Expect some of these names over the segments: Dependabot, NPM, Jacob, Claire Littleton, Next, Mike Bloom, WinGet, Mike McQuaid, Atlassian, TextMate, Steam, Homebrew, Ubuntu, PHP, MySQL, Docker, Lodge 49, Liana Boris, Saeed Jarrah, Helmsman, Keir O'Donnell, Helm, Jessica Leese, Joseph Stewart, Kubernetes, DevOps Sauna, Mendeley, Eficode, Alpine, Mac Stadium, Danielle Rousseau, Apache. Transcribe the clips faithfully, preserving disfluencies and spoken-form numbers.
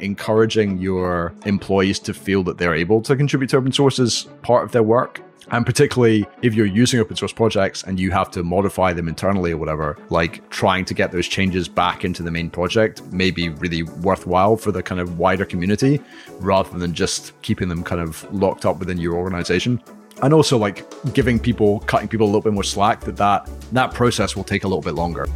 encouraging your employees to feel that they're able to contribute to open source is part of their work. And particularly if you're using open source projects and you have to modify them internally or whatever, like trying to get those changes back into the main project may be really worthwhile for the kind of wider community rather than just keeping them kind of locked up within your organization. And also like giving people, cutting people a little bit more slack, that that, that process will take a little bit longer.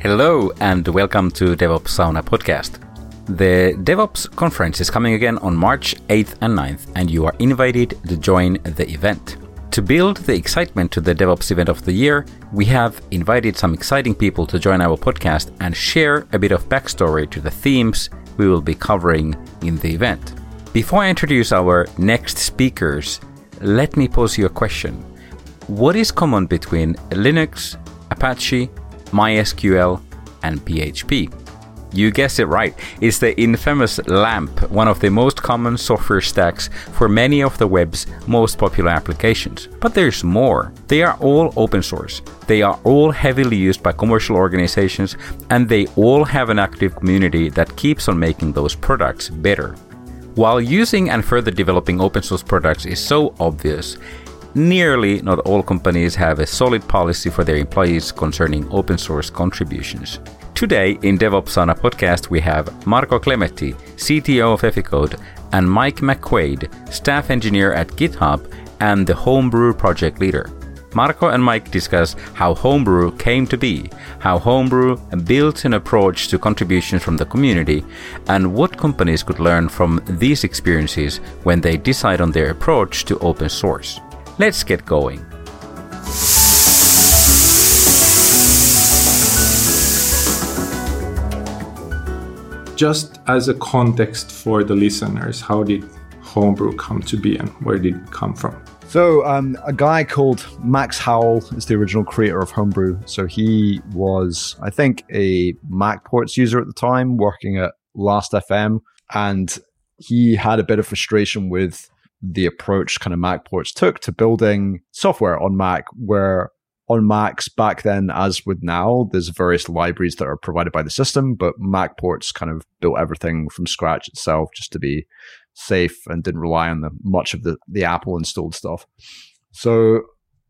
Hello and welcome to DevOps Sauna podcast. The DevOps conference is coming again on March eighth and ninth, and you are invited to join the event. To build the excitement to the DevOps event of the year, we have invited some exciting people to join our podcast and share a bit of backstory to the themes we will be covering in the event. Before I introduce our next speakers, let me pose you a question. What is common between Linux, Apache, MySQL, and P H P? You guessed it right. It's the infamous LAMP, one of the most common software stacks for many of the web's most popular applications. But there's more. They are all open source. They are all heavily used by commercial organizations, and they all have an active community that keeps on making those products better. While using and further developing open source products is so obvious, nearly not all companies have a solid policy for their employees concerning open source contributions. Today in DevOps Sauna podcast, we have Marco Clementi, C T O of Eficode, and Mike McQuaid, staff engineer at GitHub and the Homebrew project leader. Marco and Mike discuss how Homebrew came to be, how Homebrew built an approach to contributions from the community, and what companies could learn from these experiences when they decide on their approach to open source. Let's get going. Just as a context for the listeners, how did Homebrew come to be and where did it come from? So um, a guy called Max Howell is the original creator of Homebrew. So he was, I think, a MacPorts user at the time working at Last dot f m. And he had a bit of frustration with the approach kind of MacPorts took to building software on Mac, where on Macs back then, as with now, there's various libraries that are provided by the system, but MacPorts kind of built everything from scratch itself just to be safe and didn't rely on the much of the, the Apple installed stuff. So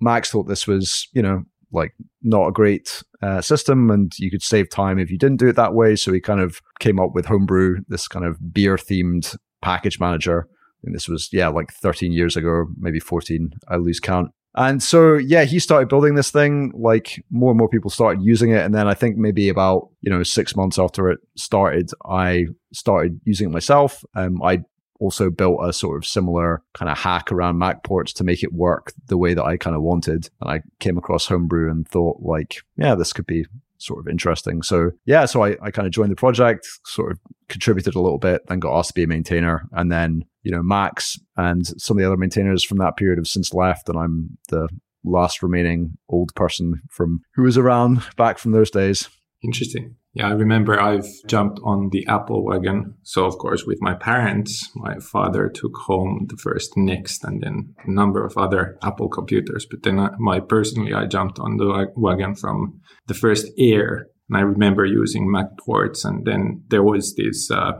Max thought this was, you know, like not a great uh, system, and you could save time if you didn't do it that way. So he kind of came up with Homebrew, this kind of beer themed package manager. And this was, yeah, like thirteen years ago, maybe fourteen, I lose count. And so, yeah, he started building this thing, like more and more people started using it. And then I think maybe about, you know, six months after it started, I started using it myself. Um, I also built a sort of similar kind of hack around MacPorts to make it work the way that I kind of wanted. And I came across Homebrew and thought like, yeah, this could be sort of interesting. So yeah, so I, I kind of joined the project, sort of contributed a little bit, then got asked to be a maintainer. And then, you know, Max and some of the other maintainers from that period have since left, and I'm the last remaining old person from who was around back from those days. Interesting. Yeah, I remember I've jumped on the Apple wagon. So of course, with my parents, my father took home the first Next and then a number of other Apple computers. But then I, my personally, I jumped on the wagon from the first Air. And I remember using MacPorts. And then there was this uh,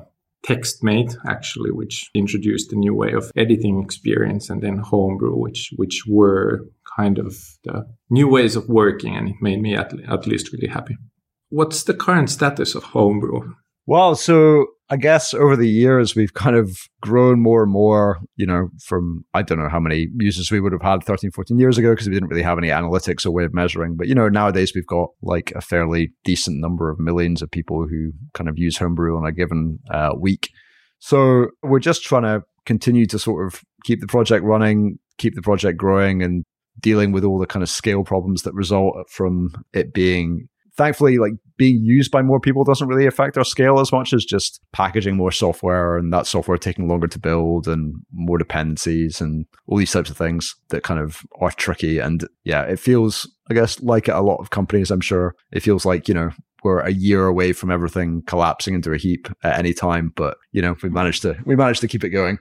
TextMate, actually, which introduced a new way of editing experience. And then Homebrew, which which were kind of the new ways of working. And it made me at, at least really happy. What's the current status of Homebrew? Well, so I guess over the years, we've kind of grown more and more, you know, from, I don't know how many users we would have had thirteen, fourteen years ago, because we didn't really have any analytics or way of measuring. But, you know, nowadays we've got like a fairly decent number of millions of people who kind of use Homebrew on a given uh, week. So we're just trying to continue to sort of keep the project running, keep the project growing, and dealing with all the kind of scale problems that result from it being... Thankfully, like being used by more people doesn't really affect our scale as much as just packaging more software and that software taking longer to build and more dependencies and all these types of things that kind of are tricky. And yeah, it feels, I guess, like at a lot of companies, I'm sure, it feels like, you know, we're a year away from everything collapsing into a heap at any time. But, you know, we managed to we managed to keep it going.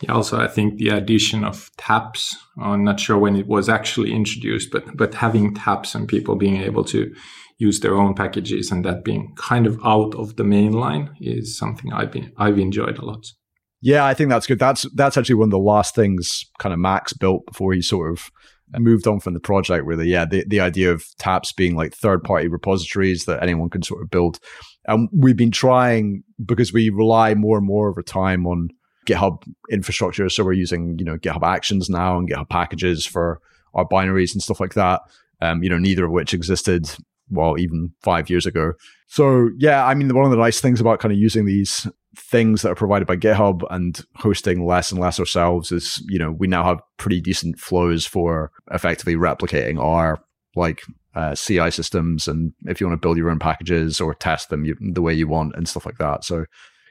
Yeah, also, I think the addition of TAPS, I'm not sure when it was actually introduced, but but having TAPS and people being able to use their own packages and that being kind of out of the mainline is something I've been I've enjoyed a lot. Yeah, I think that's good. That's that's actually one of the last things kind of Max built before he sort of moved on from the project, really. Yeah, the, the idea of TAPS being like third-party repositories that anyone can sort of build. And we've been trying, because we rely more and more over time on GitHub infrastructure. So we're using, you know, GitHub Actions now and GitHub packages for our binaries and stuff like that. Um, you know, neither of which existed, well, even five years ago. So yeah, I mean, one of the nice things about kind of using these things that are provided by GitHub and hosting less and less ourselves is, you know, we now have pretty decent flows for effectively replicating our like uh, C I systems. And if you want to build your own packages or test them you, the way you want and stuff like that. So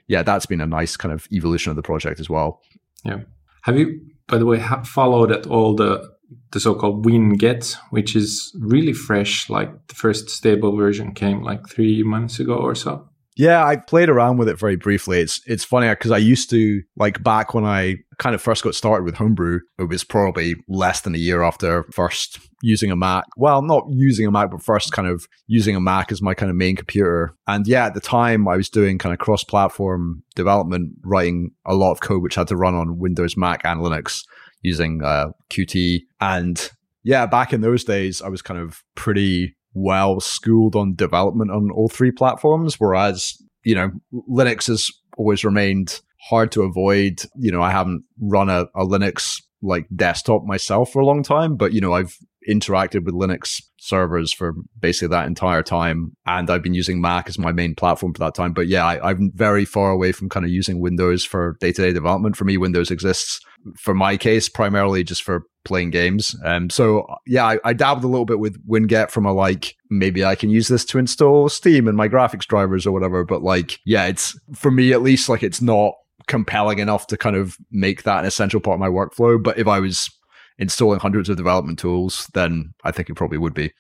yeah, that's been a nice kind of evolution of the project as well. Yeah. Have you, by the way, followed at all the the so-called WinGet, which is really fresh? Like the first stable version came like three months ago or so. Yeah, I played around with it very briefly. It's it's funny because I used to, like back when I kind of first got started with Homebrew, it was probably less than a year after first using a Mac. Well, not using a Mac, but first kind of using a Mac as my kind of main computer. And yeah, at the time I was doing kind of cross-platform development, writing a lot of code which had to run on Windows, Mac, and Linux using uh, Q T. And yeah, back in those days, I was kind of pretty well schooled on development on all three platforms, whereas, you know, Linux has always remained hard to avoid. You know, I haven't run a, a Linux like desktop myself for a long time, but, you know, I've interacted with Linux servers for basically that entire time. And I've been using Mac as my main platform for that time. But yeah, I, I'm very far away from kind of using Windows for day-to-day development. For me, Windows exists, for my case, primarily just for playing games. Um, so yeah, I, I dabbled a little bit with WinGet from a like, maybe I can use this to install Steam and my graphics drivers or whatever. But like, yeah, it's for me, at least, like it's not compelling enough to kind of make that an essential part of my workflow. But if I was installing hundreds of development tools, then I think it probably would be.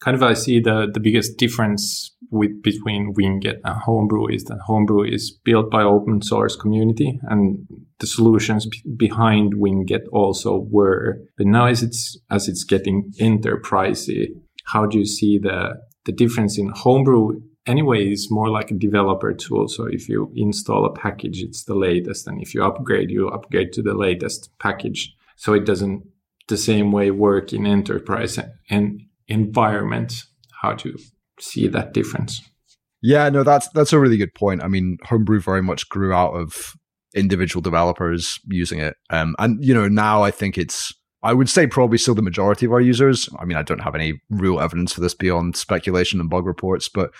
Kind of I see the, the biggest difference with between WinGet and Homebrew is that Homebrew is built by open source community, and the solutions b- behind WinGet also were. But now as it's, as it's getting enterprisey, how do you see the, the difference in Homebrew? Anyway, is more like a developer tool. So if you install a package, it's the latest. And if you upgrade, you upgrade to the latest package. So it doesn't the same way work in enterprise and, and environment. How do you see that difference? Yeah, no, that's that's a really good point. I mean, Homebrew very much grew out of individual developers using it. Um, and, you know, now I think it's, I would say probably still the majority of our users. I mean, I don't have any real evidence for this beyond speculation and bug reports, but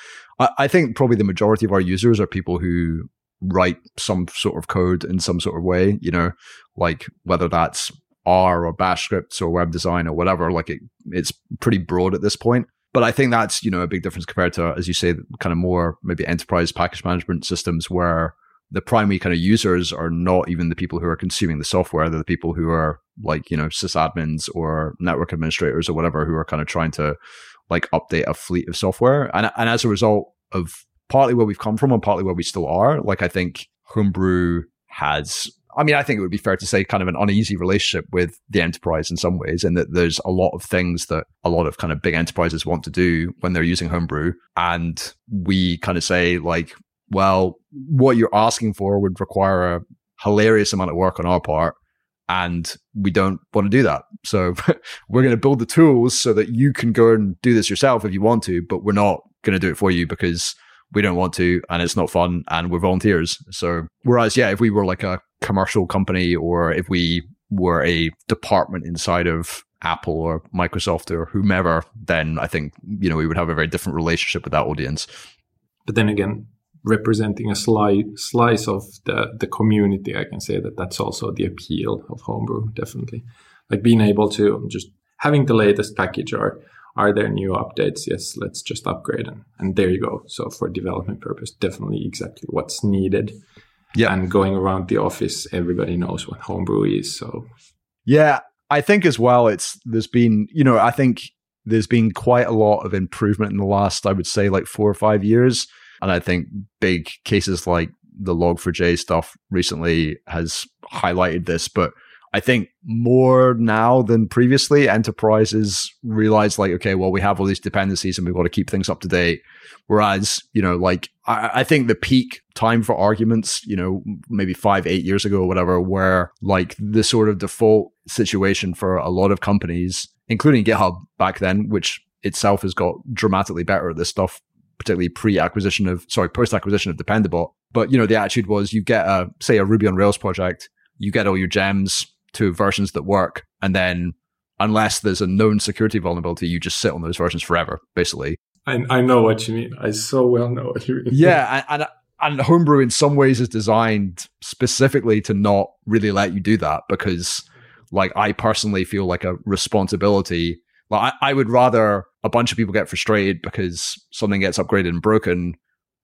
I, I think probably the majority of our users are people who write some sort of code in some sort of way, you know, like whether that's R or Bash scripts or web design or whatever, like it, it's pretty broad at this point. But I think that's, you know, a big difference compared to, as you say, kind of more maybe enterprise package management systems where the primary kind of users are not even the people who are consuming the software. They're the people who are like, you know, sysadmins or network administrators or whatever who are kind of trying to like update a fleet of software. And, and as a result of partly where we've come from and partly where we still are, like I think Homebrew has... I mean, I think it would be fair to say kind of an uneasy relationship with the enterprise in some ways, and that there's a lot of things that a lot of kind of big enterprises want to do when they're using Homebrew. And we kind of say like, well, what you're asking for would require a hilarious amount of work on our part, and we don't want to do that. So we're going to build the tools so that you can go and do this yourself if you want to, but we're not going to do it for you because we don't want to, and it's not fun, and we're volunteers. So whereas, yeah, if we were like a commercial company, or if we were a department inside of Apple or Microsoft or whomever, then I think, you know, we would have a very different relationship with that audience. But then again, representing a sli- slice of the, the community, I can say that that's also the appeal of Homebrew, definitely. Like being able to just having the latest package, or are there new updates? Yes, let's just upgrade. And, and there you go. So for development purpose, definitely exactly what's needed. Yeah. And going around the office, everybody knows what Homebrew is. So, yeah, I think as well, it's, there's been, you know, I think there's been quite a lot of improvement in the last, I would say, like four or five years. And I think big cases like the log four j stuff recently has highlighted this, but I think more now than previously, enterprises realize like, okay, well, we have all these dependencies and we've got to keep things up to date. Whereas, you know, like I, I think the peak time for arguments, you know, maybe five, eight years ago or whatever, where like the sort of default situation for a lot of companies, including GitHub back then, which itself has got dramatically better at this stuff, particularly pre-acquisition of, sorry, post-acquisition of Dependabot. But, you know, the attitude was you get a, say a Ruby on Rails project, you get all your gems to versions that work. And then unless there's a known security vulnerability, you just sit on those versions forever, basically. I, I know what you mean. I so well know what you mean. Yeah. And, and and Homebrew in some ways is designed specifically to not really let you do that, because like I personally feel like a responsibility. Like I, I would rather a bunch of people get frustrated because something gets upgraded and broken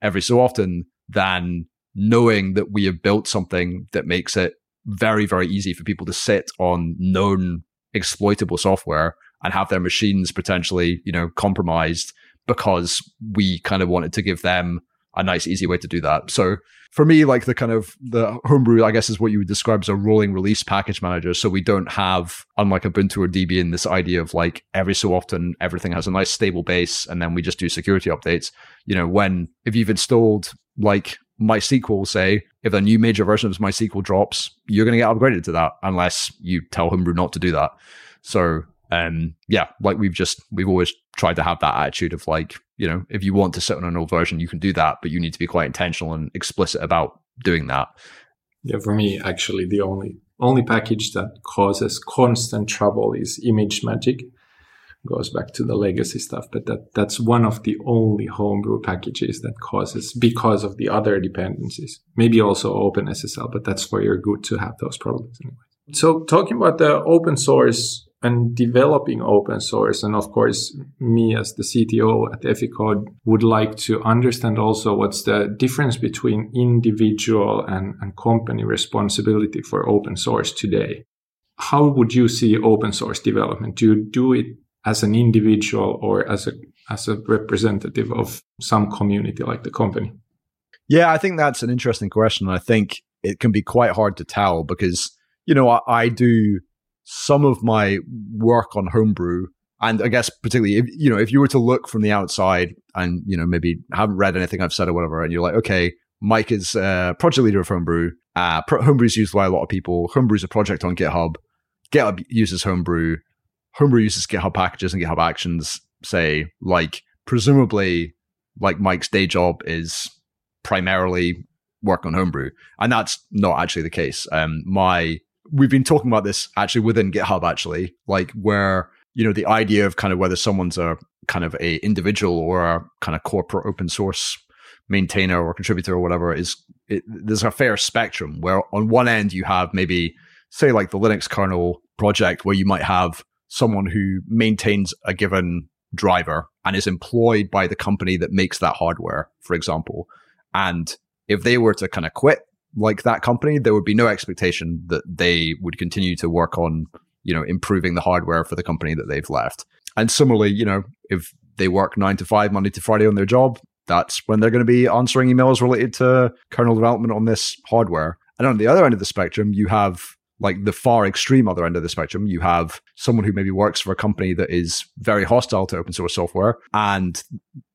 every so often than knowing that we have built something that makes it very, very easy for people to sit on known exploitable software and have their machines potentially, you know, compromised because we kind of wanted to give them a nice, easy way to do that. So for me, like the kind of the Homebrew, I guess, is what you would describe as a rolling release package manager. So we don't have, unlike Ubuntu or Debian, this idea of like every so often, everything has a nice stable base and then we just do security updates. You know, when, if you've installed like MySQL, say, if a new major version of MySQL drops, you're going to get upgraded to that unless you tell Homebrew not to do that. So, um, yeah, like we've just, we've always tried to have that attitude of like, you know, if you want to sit on an old version, you can do that, but you need to be quite intentional and explicit about doing that. Yeah, for me, actually, the only only package that causes constant trouble is Image Magic. Goes back to the legacy stuff, but that that's one of the only Homebrew packages that causes, because of the other dependencies, maybe also OpenSSL, but that's where you're good to have those problems anyway. So talking about the open source and developing open source, and of course me as the C T O at Eficode would like to understand also what's the difference between individual and, and company responsibility for open source today. How would you see open source development? Do you do it as an individual or as a as a representative of some community like the company? Yeah, I think that's an interesting question. I think it can be quite hard to tell because, you know, I, I do some of my work on Homebrew. And I guess particularly, if, you know, if you were to look from the outside and, you know, maybe haven't read anything I've said or whatever, and you're like, okay, Mike is a project leader of Homebrew. Uh, Pro- Homebrew is used by a lot of people. Homebrew is a project on GitHub. GitHub uses Homebrew. Homebrew uses GitHub packages and GitHub Actions, say, like, presumably, like, Mike's day job is primarily work on Homebrew. And that's not actually the case. Um, my, we've been talking about this actually within GitHub, actually, like, where, you know, the idea of kind of whether someone's a kind of a individual or a kind of corporate open source maintainer or contributor or whatever is, it, there's a fair spectrum where on one end you have maybe, say, like, the Linux kernel project where you might have someone who maintains a given driver and is employed by the company that makes that hardware, for example. And if they were to kind of quit like that company, there would be no expectation that they would continue to work on, you know, improving the hardware for the company that they've left. And similarly, you know, if they work nine to five, Monday to Friday on their job, that's when they're going to be answering emails related to kernel development on this hardware. And on the other end of the spectrum, you have like the far extreme other end of the spectrum, you have someone who maybe works for a company that is very hostile to open source software. And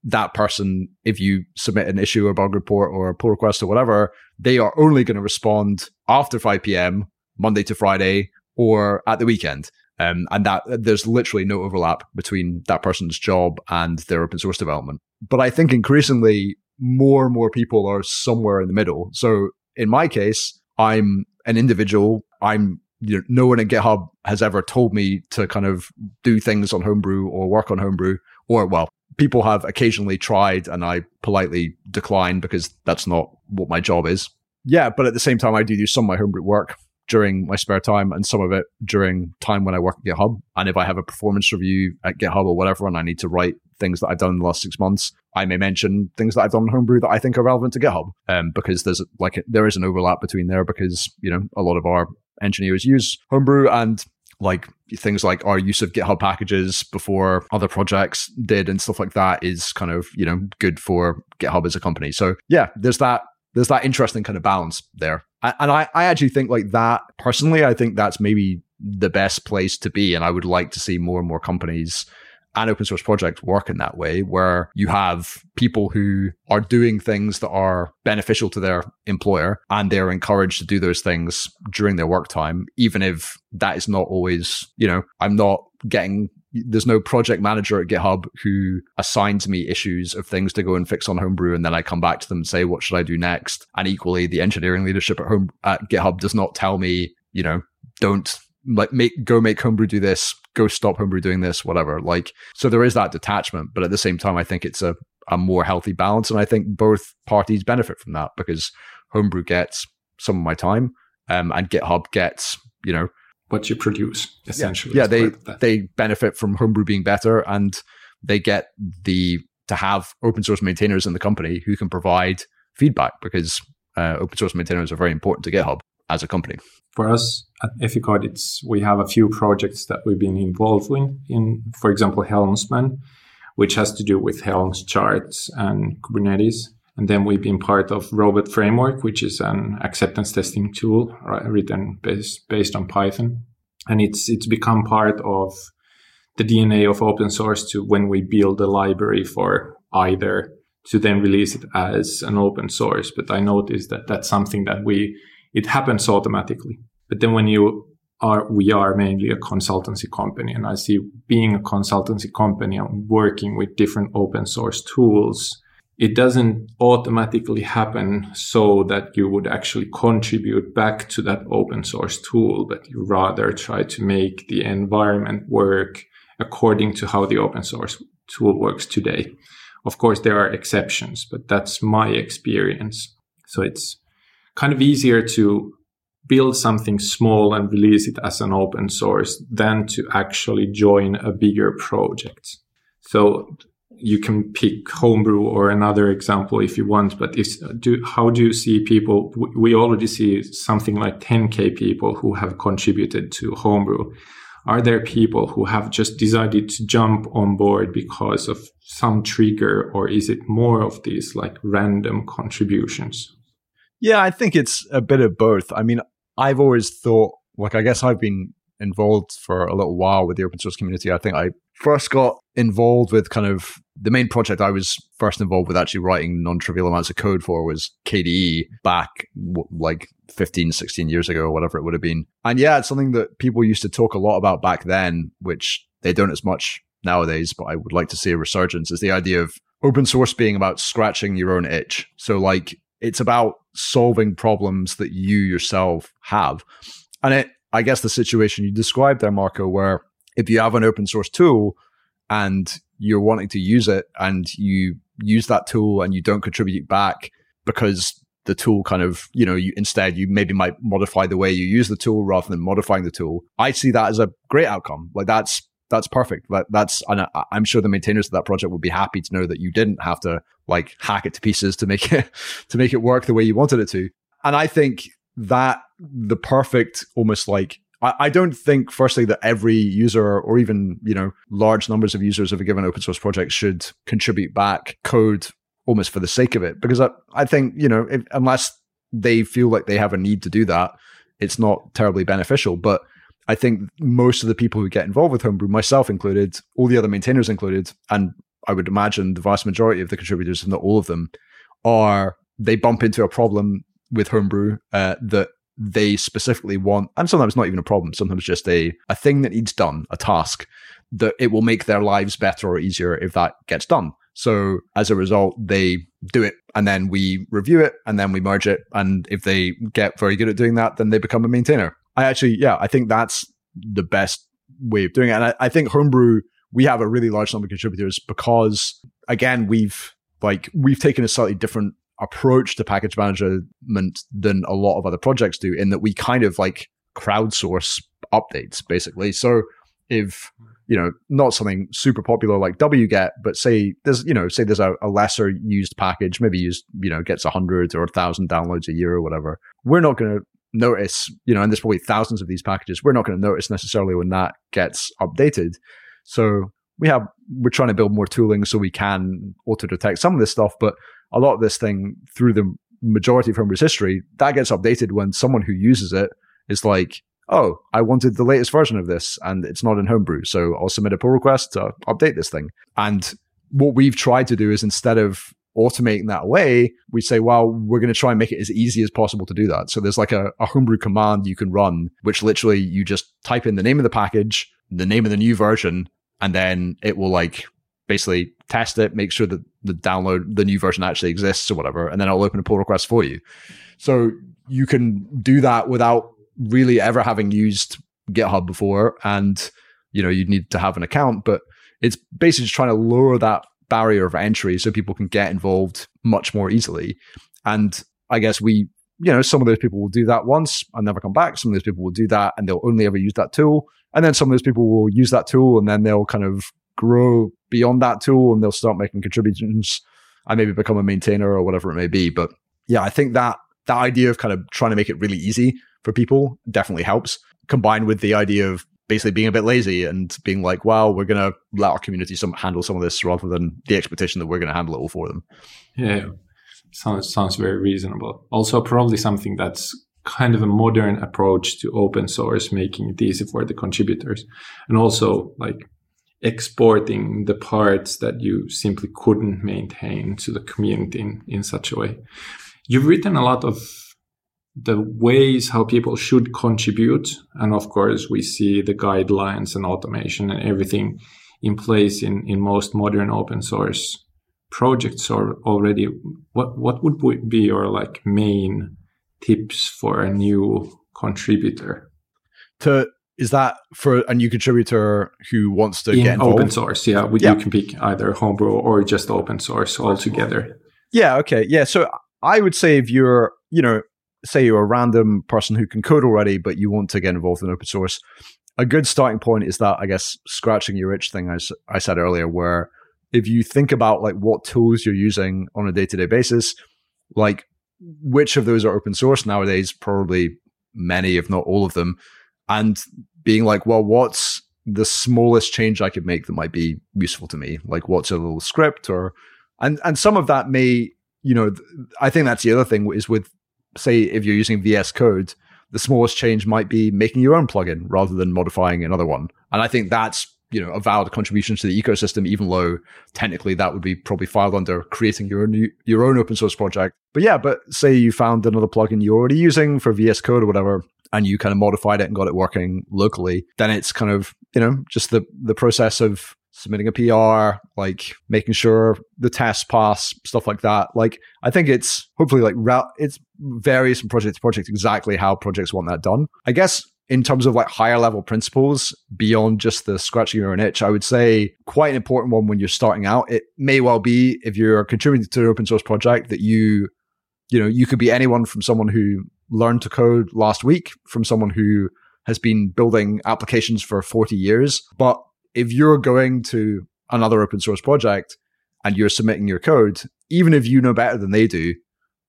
that person, if you submit an issue or bug report or a pull request or whatever, they are only going to respond after five p.m., Monday to Friday, or at the weekend. Um, and that there's literally no overlap between that person's job and their open source development. But I think increasingly more and more people are somewhere in the middle. So in my case, I'm an individual. I'm, you know, no one at GitHub has ever told me to kind of do things on Homebrew or work on Homebrew, or, well, people have occasionally tried and I politely decline because that's not what my job is. Yeah. But at the same time, I do do some of my Homebrew work during my spare time and some of it during time when I work at GitHub. And if I have a performance review at GitHub or whatever, and I need to write things that I've done in the last six months, I may mention things that I've done on Homebrew that I think are relevant to GitHub, um, because there's like, there is an overlap between there because, you know, a lot of our engineers use Homebrew, and like things like our use of GitHub packages before other projects did and stuff like that is kind of, you know, good for GitHub as a company. So yeah, there's that there's that interesting kind of balance there. And I, I actually think like that, personally, I think that's maybe the best place to be. And I would like to see more and more companies and open source projects work in that way, where you have people who are doing things that are beneficial to their employer, and they're encouraged to do those things during their work time, even if that is not always, you know, I'm not getting... There's no project manager at GitHub who assigns me issues of things to go and fix on Homebrew, and then I come back to them and say, what should I do next? And equally, the engineering leadership at home at GitHub does not tell me, you know, don't like make go make Homebrew do this, go stop Homebrew doing this, whatever. Like, so there is that detachment, but at the same time, I think it's a, a more healthy balance, and I think both parties benefit from that, because Homebrew gets some of my time, um, and GitHub gets, you know, what you produce, essentially. Yeah, yeah they they benefit from Homebrew being better, and they get the to have open source maintainers in the company who can provide feedback, because uh, open source maintainers are very important to GitHub as a company. For us at Eficode, it's we have a few projects that we've been involved in. In, for example, Helmsman, which has to do with Helm's charts and Kubernetes. And then we've been part of Robot Framework, which is an acceptance testing tool, right, written based, based on Python. And it's it's become part of the D N A of open source to when we build a library for either to then release it as an open source. But I noticed that that's something that we, it happens automatically. But then when you are, we are mainly a consultancy company. And I see being a consultancy company and working with different open source tools, it doesn't automatically happen so that you would actually contribute back to that open source tool, but you rather try to make the environment work according to how the open source tool works today. Of course, there are exceptions, but that's my experience. So it's kind of easier to build something small and release it as an open source than to actually join a bigger project. So you can pick Homebrew or another example if you want, but if, do, how do you see people? We already see something like ten K people who have contributed to Homebrew. Are there people who have just decided to jump on board because of some trigger, or is it more of these like random contributions? Yeah, I think it's a bit of both. I mean, I've always thought, like, I guess I've been involved for a little while with the open source community. I think I first got involved with kind of the main project I was first involved with actually writing non-trivial amounts of code for was K D E back w- like fifteen, sixteen years ago, or whatever it would have been. And yeah, it's something that people used to talk a lot about back then, which they don't as much nowadays, but I would like to see a resurgence, is the idea of open source being about scratching your own itch. So like, it's about solving problems that you yourself have. And it, I guess the situation you described there, Marco, where if you have an open source tool and you're wanting to use it and you use that tool and you don't contribute back because the tool kind of, you know, you instead you maybe might modify the way you use the tool rather than modifying the tool. I see that as a great outcome. Like that's, that's perfect. That, that's, and I, I'm sure the maintainers of that project would be happy to know that you didn't have to like hack it to pieces to make it, to make it work the way you wanted it to. And I think that the perfect almost like, I don't think, firstly, that every user or even, you know, large numbers of users of a given open source project should contribute back code almost for the sake of it. Because I, I think, you know, if, unless they feel like they have a need to do that, it's not terribly beneficial. But I think most of the people who get involved with Homebrew, myself included, all the other maintainers included, and I would imagine the vast majority of the contributors, if not all of them, are they bump into a problem with Homebrew uh, that they specifically want, and sometimes not even a problem, sometimes just a, a thing that needs done, a task, that it will make their lives better or easier if that gets done. So as a result, they do it, and then we review it, and then we merge it. And if they get very good at doing that, then they become a maintainer. I actually, yeah, I think that's the best way of doing it. And I, I think Homebrew, we have a really large number of contributors because, again, we've like we've taken a slightly different approach to package management than a lot of other projects do, in that we kind of like crowdsource updates basically. So if, you know, not something super popular like W Get, but say there's, you know, say there's a, a lesser used package, maybe used, you know, gets a hundred or a thousand downloads a year or whatever, we're not going to notice, you know, and there's probably thousands of these packages, we're not going to notice necessarily when that gets updated. So we have, we're trying to build more tooling so we can auto detect some of this stuff, but a lot of this thing through the majority of Homebrew history, that gets updated when someone who uses it is like, oh, I wanted the latest version of this and it's not in Homebrew, so I'll submit a pull request to update this thing. And what we've tried to do is, instead of automating that away, we say, well, we're going to try and make it as easy as possible to do that. So there's like a, a Homebrew command you can run, which literally you just type in the name of the package, the name of the new version, and then it will like basically test it, make sure that the download, the new version actually exists or whatever, and then it'll open a pull request for you. So you can do that without really ever having used GitHub before. And, you know, you'd need to have an account, but it's basically just trying to lower that barrier of entry so people can get involved much more easily. And I guess we, you know, some of those people will do that once and never come back. Some of those people will do that and they'll only ever use that tool. And then some of those people will use that tool and then they'll kind of grow beyond that tool and they'll start making contributions and maybe become a maintainer or whatever it may be. But yeah, I think that that idea of kind of trying to make it really easy for people definitely helps, combined with the idea of basically being a bit lazy and being like, well, we're going to let our community some, handle some of this rather than the expectation that we're going to handle it all for them. Yeah, sounds sounds very reasonable. Also, probably something that's kind of a modern approach to open source, making it easy for the contributors. And also like exporting the parts that you simply couldn't maintain to the community in, in such a way. You've written a lot of the ways how people should contribute. And of course, we see the guidelines and automation and everything in place in, in most modern open source projects are already. What what would be your like main tips for a new contributor? To Is that for a new contributor who wants to in get involved? Open source, yeah. We, yeah. You can pick either Homebrew or just open source altogether. Yeah, okay. Yeah, so I would say if you're, you know, say you're a random person who can code already, but you want to get involved in open source, a good starting point is that, I guess, scratching your itch thing I, I said earlier, where if you think about like what tools you're using on a day-to-day basis, like which of those are open source nowadays, probably many, if not all of them, and being like, well, what's the smallest change I could make that might be useful to me? Like, what's a little script? Or, and and some of that may, you know, I think that's the other thing is with, say, if you're using V S Code, the smallest change might be making your own plugin rather than modifying another one. And I think that's, you know, a valid contribution to the ecosystem, even though technically that would be probably filed under creating your own, your own open source project. But yeah, but say you found another plugin you're already using for V S Code or whatever, and you kind of modified it and got it working locally, then it's kind of, you know, just the the process of submitting a P R, like making sure the tests pass, stuff like that. Like, I think it's hopefully like, it varies from project to project exactly how projects want that done. I guess in terms of like higher level principles beyond just the scratching your own itch, I would say quite an important one when you're starting out. It may well be if you're contributing to an open source project that you, you know, you could be anyone from someone who learned to code last week from someone who has been building applications for forty years. But if you're going to another open source project and you're submitting your code, even if you know better than they do,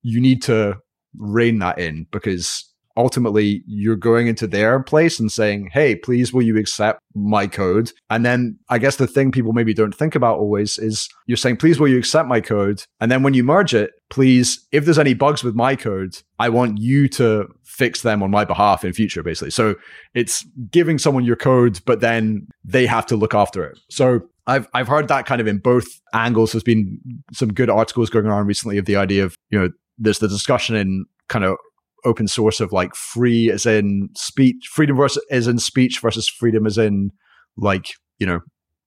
you need to rein that in, because ultimately you're going into their place and saying, hey, please, will you accept my code? And then I guess the thing people maybe don't think about always is you're saying, please, will you accept my code? And then when you merge it, please, if there's any bugs with my code, I want you to fix them on my behalf in future, basically. So it's giving someone your code, but then they have to look after it. So I've I've heard that kind of in both angles. There's been some good articles going around recently of the idea of, you know, there's the discussion in kind of open source of like free as in speech, freedom versus as in speech versus freedom as in like, you know,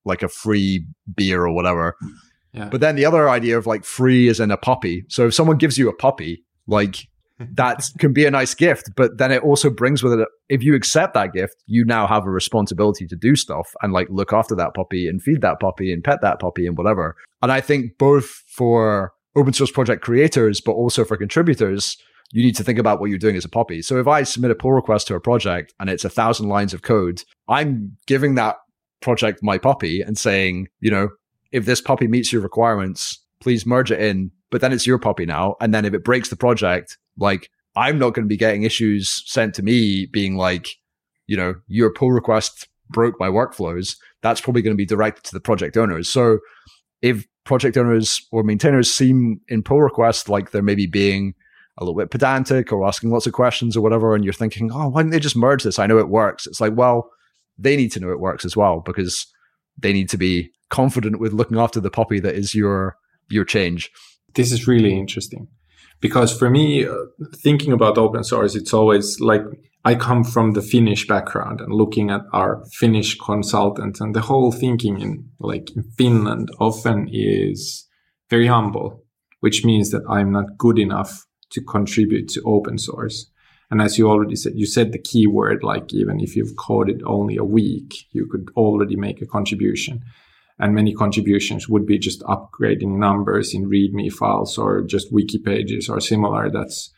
like a free beer or whatever. Yeah. But then the other idea of like free as in a puppy. So if someone gives you a puppy, like that can be a nice gift, but then it also brings with it, if you accept that gift, you now have a responsibility to do stuff and like look after that puppy and feed that puppy and pet that puppy and whatever. And I think both for open source project creators, but also for contributors, you need to think about what you're doing as a puppy. So if I submit a pull request to a project and it's a thousand lines of code, I'm giving that project my puppy and saying, you know, if this puppy meets your requirements, please merge it in, but then it's your puppy now. And then if it breaks the project, like I'm not going to be getting issues sent to me being like, you know, your pull request broke my workflows. That's probably going to be directed to the project owners. So if project owners or maintainers seem in pull requests like they're maybe being a little bit pedantic or asking lots of questions or whatever, and you're thinking, oh, why didn't they just merge this? I know it works. It's like, well, they need to know it works as well, because they need to be confident with looking after the puppy that is your your change. This is really interesting, because for me, uh, thinking about open source, it's always like, I come from the Finnish background and looking at our Finnish consultants, and the whole thinking in like in Finland often is very humble, which means that I'm not good enough to contribute to open source. And as you already said, you said the keyword, like even if you've coded only a week, you could already make a contribution. And many contributions would be just upgrading numbers in README files or just wiki pages or similar. That's,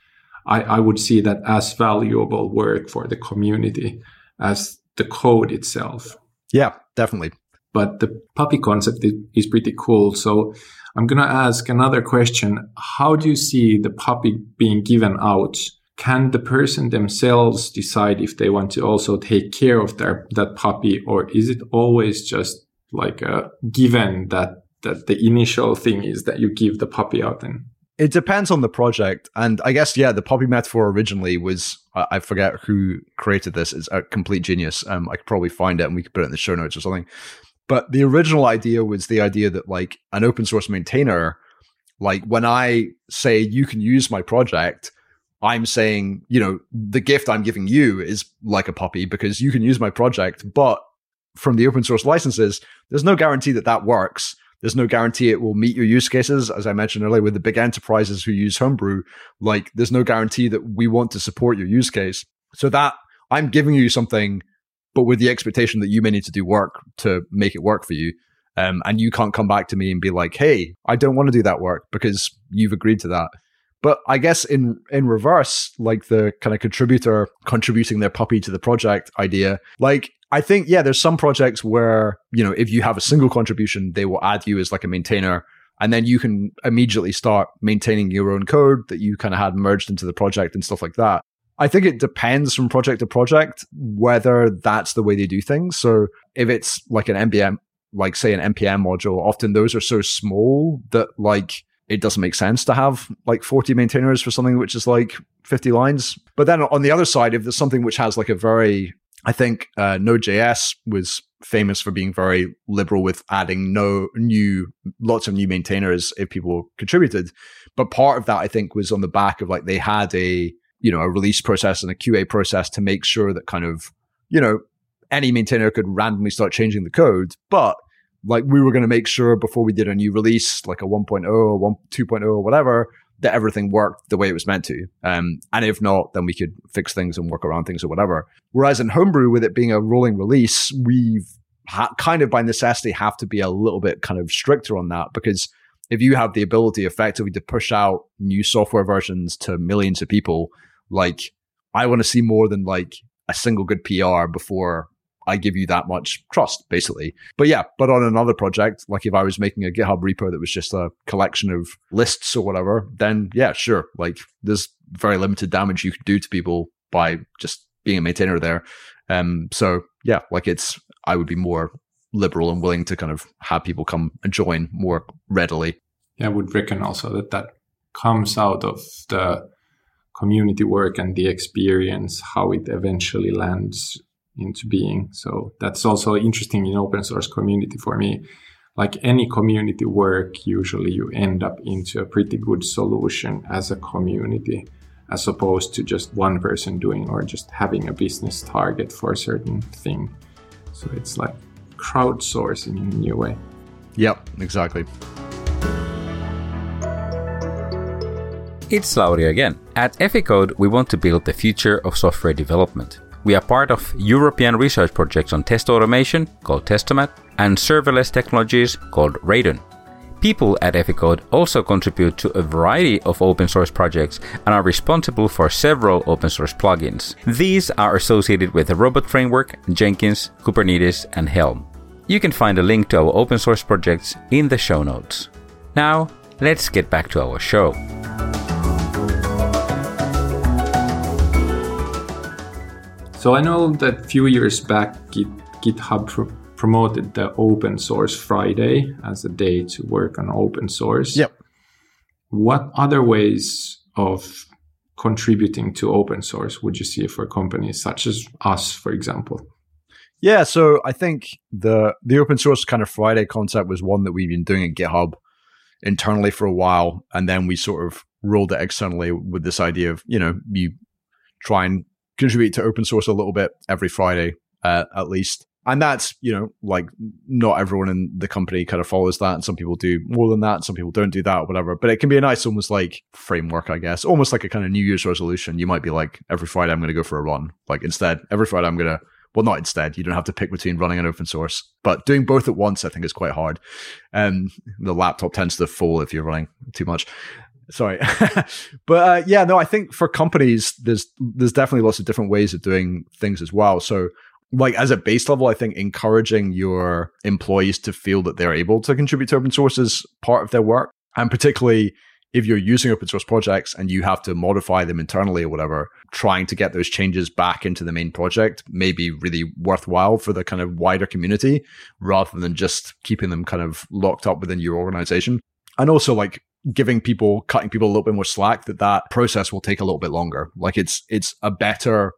I, I would see that as valuable work for the community as the code itself. Yeah, definitely. But the puppy concept is pretty cool. So I'm going to ask another question. How do you see the puppy being given out? Can the person themselves decide if they want to also take care of their that puppy, or is it always just like a given that that the initial thing is that you give the puppy out? And it depends on the project, and I guess yeah, the puppy metaphor originally was, I forget who created this, it's a complete genius. Um, I could probably find it and we could put it in the show notes or something. But the original idea was the idea that like an open source maintainer, like when I say you can use my project, I'm saying, you know, the gift I'm giving you is like a puppy, because you can use my project, but from the open source licenses, there's no guarantee that that works. There's no guarantee it will meet your use cases. As I mentioned earlier, with the big enterprises who use Homebrew, like there's no guarantee that we want to support your use case. So that I'm giving you something, but with the expectation that you may need to do work to make it work for you. Um, and you can't come back to me and be like, hey, I don't want to do that work because you've agreed to that. But I guess in in reverse, like the kind of contributor contributing their puppy to the project idea, like I think, yeah, there's some projects where, you know, if you have a single contribution, they will add you as like a maintainer, and then you can immediately start maintaining your own code that you kind of had merged into the project and stuff like that. I think it depends from project to project whether that's the way they do things. So if it's like an N P M, like say an N P M module, often those are so small that like, it doesn't make sense to have like forty maintainers for something which is like fifty lines. But then on the other side, if there's something which has like a very, I think uh, Node.js was famous for being very liberal with adding no new, lots of new maintainers if people contributed. But part of that, I think, was on the back of like they had a, you know, a release process and a Q A process to make sure that kind of, you know, any maintainer could randomly start changing the code. But like we were going to make sure before we did a new release, like a one point oh or two point oh or whatever, that everything worked the way it was meant to. Um, and if not, then we could fix things and work around things or whatever. Whereas in Homebrew, with it being a rolling release, we've ha- kind of by necessity have to be a little bit kind of stricter on that, because if you have the ability effectively to push out new software versions to millions of people, like I want to see more than like a single good P R before I give you that much trust, basically. But yeah, but on another project, like if I was making a GitHub repo that was just a collection of lists or whatever, then yeah, sure. Like there's very limited damage you could do to people by just being a maintainer there. Um, so yeah, like it's, I would be more liberal and willing to kind of have people come and join more readily. Yeah, I would reckon also that that comes out of the community work and the experience, how it eventually lands into being. So that's also interesting in open source community for me. Like any community work, usually you end up into a pretty good solution as a community, as opposed to just one person doing or just having a business target for a certain thing. So it's like crowdsourcing in a new way. Yep, exactly. It's Lauri again. At Eficode, we want to build the future of software development. We are part of European research projects on test automation, called TextMate, and serverless technologies, called Radon. People at Eficode also contribute to a variety of open source projects and are responsible for several open source plugins. These are associated with the Robot Framework, Jenkins, Kubernetes, and Helm. You can find a link to our open source projects in the show notes. Now, let's get back to our show. So I know that a few years back, GitHub pr- promoted the Open Source Friday as a day to work on open source. Yep. What other ways of contributing to open source would you see for companies such as us, for example? Yeah, so I think the the open source kind of Friday concept was one that we've been doing at GitHub internally for a while, and then we sort of rolled it externally with this idea of, you know, you try and contribute to open source a little bit every Friday uh, at least. And that's, you know, like not everyone in the company kind of follows that. And some people do more than that. And some people don't do that or whatever. But it can be a nice almost like framework, I guess, almost like a kind of New Year's resolution. You might be like, every Friday, I'm going to go for a run. Like instead, every Friday, I'm going to, well, not instead. You don't have to pick between running and open source. But doing both at once, I think is quite hard. Um, the laptop tends to fall if you're running too much. Sorry. But uh, yeah, no, I think for companies, there's there's definitely lots of different ways of doing things as well. So like as a base level, I think encouraging your employees to feel that they're able to contribute to open source is part of their work. And particularly if you're using open source projects and you have to modify them internally or whatever, trying to get those changes back into the main project may be really worthwhile for the kind of wider community rather than just keeping them kind of locked up within your organization. And also like giving people, cutting people a little bit more slack that that process will take a little bit longer. Like it's it's a better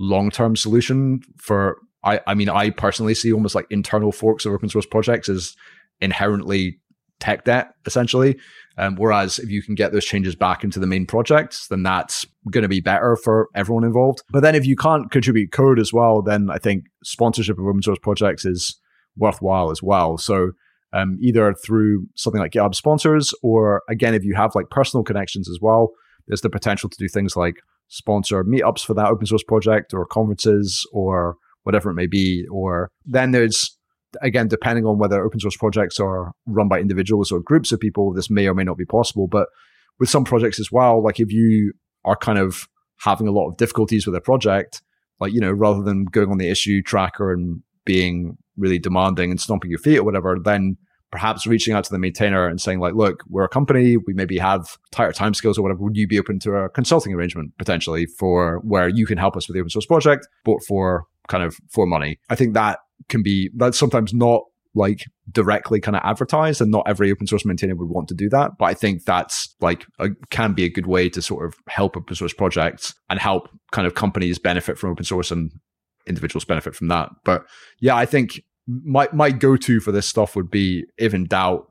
long-term solution for, I, I mean, I personally see almost like internal forks of open source projects as inherently tech debt, essentially. Um, whereas if you can get those changes back into the main projects, then that's going to be better for everyone involved. But then if you can't contribute code as well, then I think sponsorship of open source projects is worthwhile as well. So um, either through something like GitHub Sponsors, or again, if you have like personal connections as well, there's the potential to do things like sponsor meetups for that open source project or conferences or whatever it may be. Or then there's, again, depending on whether open source projects are run by individuals or groups of people, this may or may not be possible. But with some projects as well, like if you are kind of having a lot of difficulties with a project, like, you know, rather than going on the issue tracker and being really demanding and stomping your feet or whatever, then perhaps reaching out to the maintainer and saying like, look, we're a company, we maybe have tighter timescales or whatever. Would you be open to a consulting arrangement potentially for where you can help us with the open source project, but for kind of for money? I think that can be, that's sometimes not like directly kind of advertised, and not every open source maintainer would want to do that. But I think that's like, a, can be a good way to sort of help open source projects and help kind of companies benefit from open source and individuals benefit from that. But yeah, I think My my go-to for this stuff would be, if in doubt,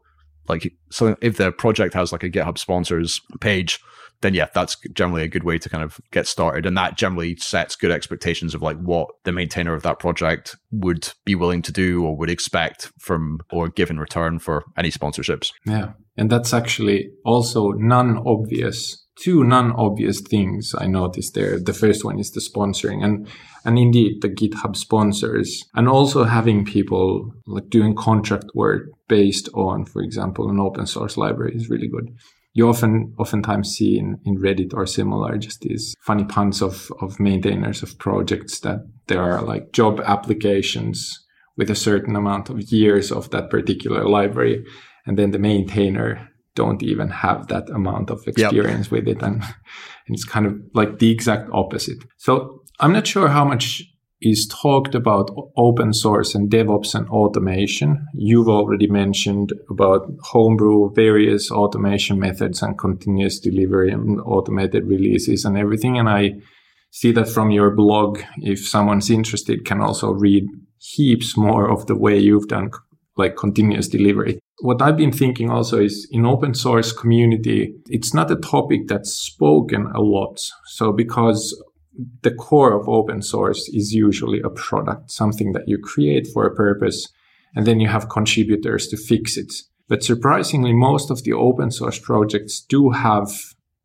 like so if the project has like a GitHub Sponsors page, then yeah, that's generally a good way to kind of get started. And that generally sets good expectations of like what the maintainer of that project would be willing to do or would expect from or give in return for any sponsorships. Yeah. And that's actually also non-obvious. Two non-obvious things I noticed there. The first one is the sponsoring and, and indeed the GitHub Sponsors, and also having people like doing contract work based on, for example, an open source library is really good. You often, oftentimes see in, in Reddit or similar, just these funny puns of, of maintainers of projects that there are like job applications with a certain amount of years of that particular library. And then the maintainer don't even have that amount of experience yep. with it. And, and it's kind of like the exact opposite. So I'm not sure how much is talked about open source and DevOps and automation. You've already mentioned about Homebrew, various automation methods and continuous delivery and automated releases and everything. And I see that from your blog, if someone's interested, can also read heaps more of the way you've done like continuous delivery. What I've been thinking also is in open source community, it's not a topic that's spoken a lot. So because the core of open source is usually a product, something that you create for a purpose, and then you have contributors to fix it. But surprisingly, most of the open source projects do have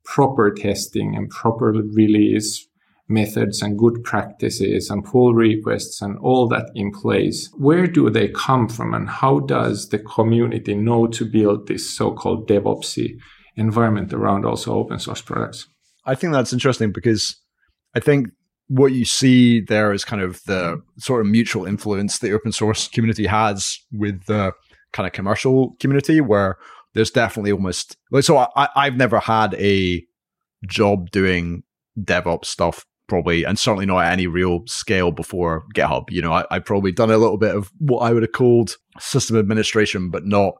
proper testing and proper release methods and good practices and pull requests and all that in place. Where do they come from, and how does the community know to build this so-called DevOpsy environment around also open source products? I think that's interesting, because I think what you see there is kind of the sort of mutual influence the open source community has with the kind of commercial community, where there's definitely almost like, so I, I've never had a job doing DevOps stuff, probably, and certainly not at any real scale before GitHub. You know, I, I probably done a little bit of what I would have called system administration, but not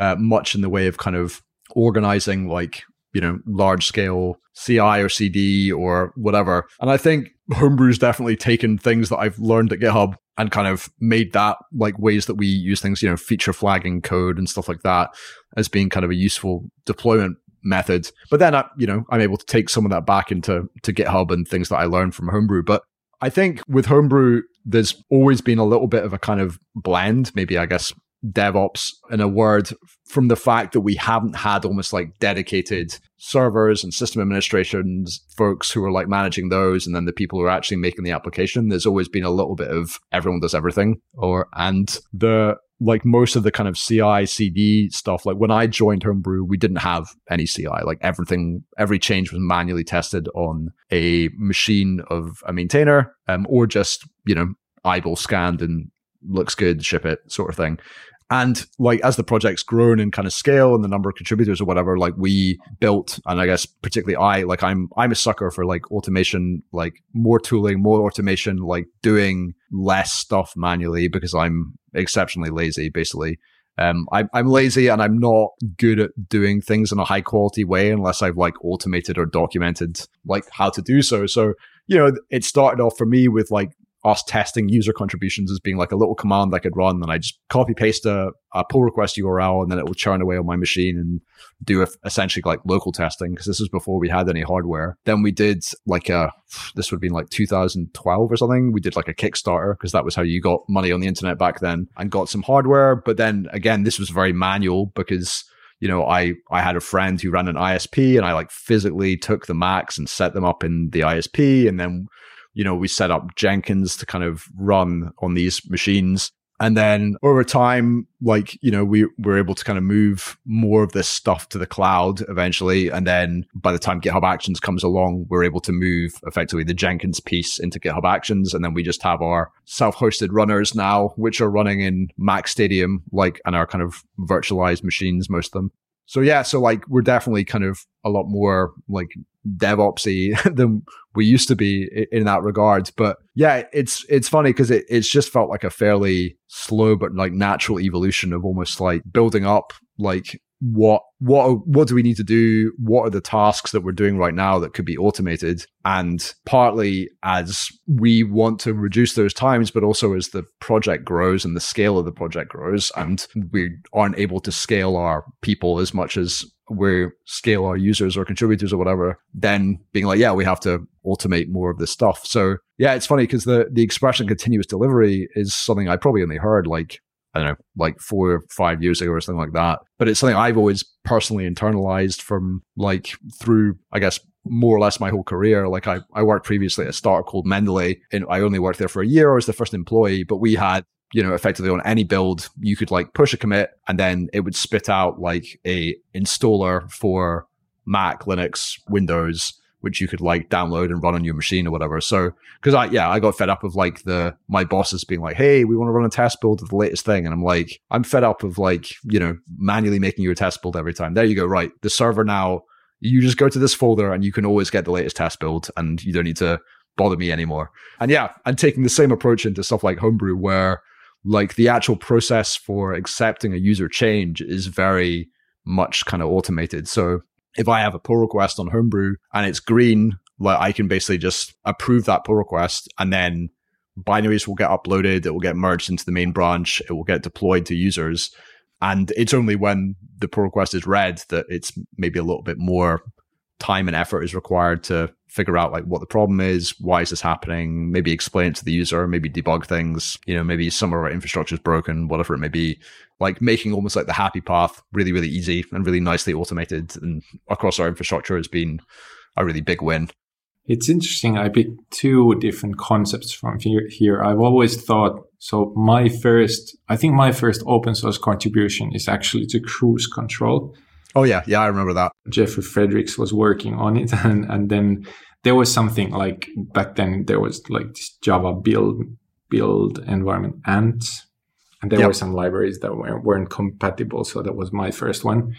uh, much in the way of kind of organizing like you know, large scale C I or C D or whatever. And I think Homebrew's definitely taken things that I've learned at GitHub and kind of made that like ways that we use things, you know, feature flagging code and stuff like that as being kind of a useful deployment method. But then, I, you know, I'm able to take some of that back into to GitHub and things that I learned from Homebrew. But I think with Homebrew, there's always been a little bit of a kind of blend, maybe I guess DevOps in a word, from the fact that we haven't had almost like dedicated servers and system administrations folks who are like managing those, and then the people who are actually making the application. There's always been a little bit of everyone does everything, or and the like most of the kind of C I C D stuff. Like when I joined Homebrew, we didn't have any C I. Like everything, every change was manually tested on a machine of a maintainer, um, or just, you know, eyeball scanned and looks good, ship it sort of thing. And like as the project's grown in kind of scale and the number of contributors or whatever, like we built, and I guess particularly I, like I'm I'm a sucker for like automation, like more tooling, more automation, like doing less stuff manually because I'm exceptionally lazy basically. Um, I, I'm lazy and I'm not good at doing things in a high quality way unless I've like automated or documented like how to do so. So, you know, it started off for me with like us testing user contributions as being like a little command I could run, and I just copy paste a, a pull request U R L, and then it will churn away on my machine and do a, essentially like local testing, because this was before we had any hardware. Then we did like a, this would have been like two thousand twelve or something, we did like a Kickstarter, because that was how you got money on the internet back then, and got some hardware. But then again, this was very manual because, you know, I, I had a friend who ran an I S P, and I like physically took the Macs and set them up in the I S P, and then, you know, we set up Jenkins to kind of run on these machines. And then over time, like, you know, we were able to kind of move more of this stuff to the cloud eventually. And then by the time GitHub Actions comes along, we're able to move effectively the Jenkins piece into GitHub Actions. And then we just have our self-hosted runners now, which are running in Mac Stadium, like, and our kind of virtualized machines, most of them. So yeah, so like we're definitely kind of a lot more like DevOpsy than we used to be in that regard. But yeah, it's it's funny because it, it's just felt like a fairly slow but like natural evolution of almost like building up like what what what do we need to do? What are the tasks that we're doing right now that could be automated? And partly as we want to reduce those times, but also as the project grows and the scale of the project grows, and we aren't able to scale our people as much as we scale our users or contributors or whatever, then being like, yeah, we have to automate more of this stuff. So yeah, it's funny because the the expression continuous delivery is something I probably only heard like, I don't know, like four or five years ago or something like that. But it's something I've always personally internalized from like through, I guess, more or less my whole career. Like I, I worked previously at a startup called Mendeley, and I only worked there for a year as the first employee, but we had, you know, effectively on any build, you could like push a commit and then it would spit out like a installer for Mac, Linux, Windows, which you could like download and run on your machine or whatever. So, cause I, yeah, I got fed up of like the, my bosses being like, hey, we want to run a test build of the latest thing. And I'm like, I'm fed up of like, you know, manually making your test build every time. There you go. Right. The server now, you just go to this folder and you can always get the latest test build and you don't need to bother me anymore. And yeah, I'm taking the same approach into stuff like Homebrew, where like the actual process for accepting a user change is very much kind of automated. So, if I have a pull request on Homebrew and it's green, like I can basically just approve that pull request, and then binaries will get uploaded, it will get merged into the main branch, it will get deployed to users. And it's only when the pull request is read that it's maybe a little bit more time and effort is required to figure out like what the problem is, why is this happening, maybe explain it to the user, maybe debug things, you know, maybe some of our infrastructure is broken, whatever it may be. Like making almost like the happy path really, really easy and really nicely automated and across our infrastructure has been a really big win. It's interesting. I picked two different concepts from here. Here, I've always thought, so my first, I think my first open source contribution is actually to cruise control. Oh, yeah. Yeah, I remember that. Jeffrey Fredericks was working on it. And, and then there was something like back then there was like this Java build, build environment Ant. And there yep. were some libraries that weren't compatible. So that was my first one.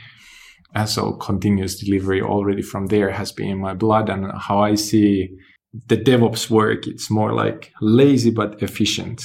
And so continuous delivery already from there has been in my blood. And how I see the DevOps work, it's more like lazy but efficient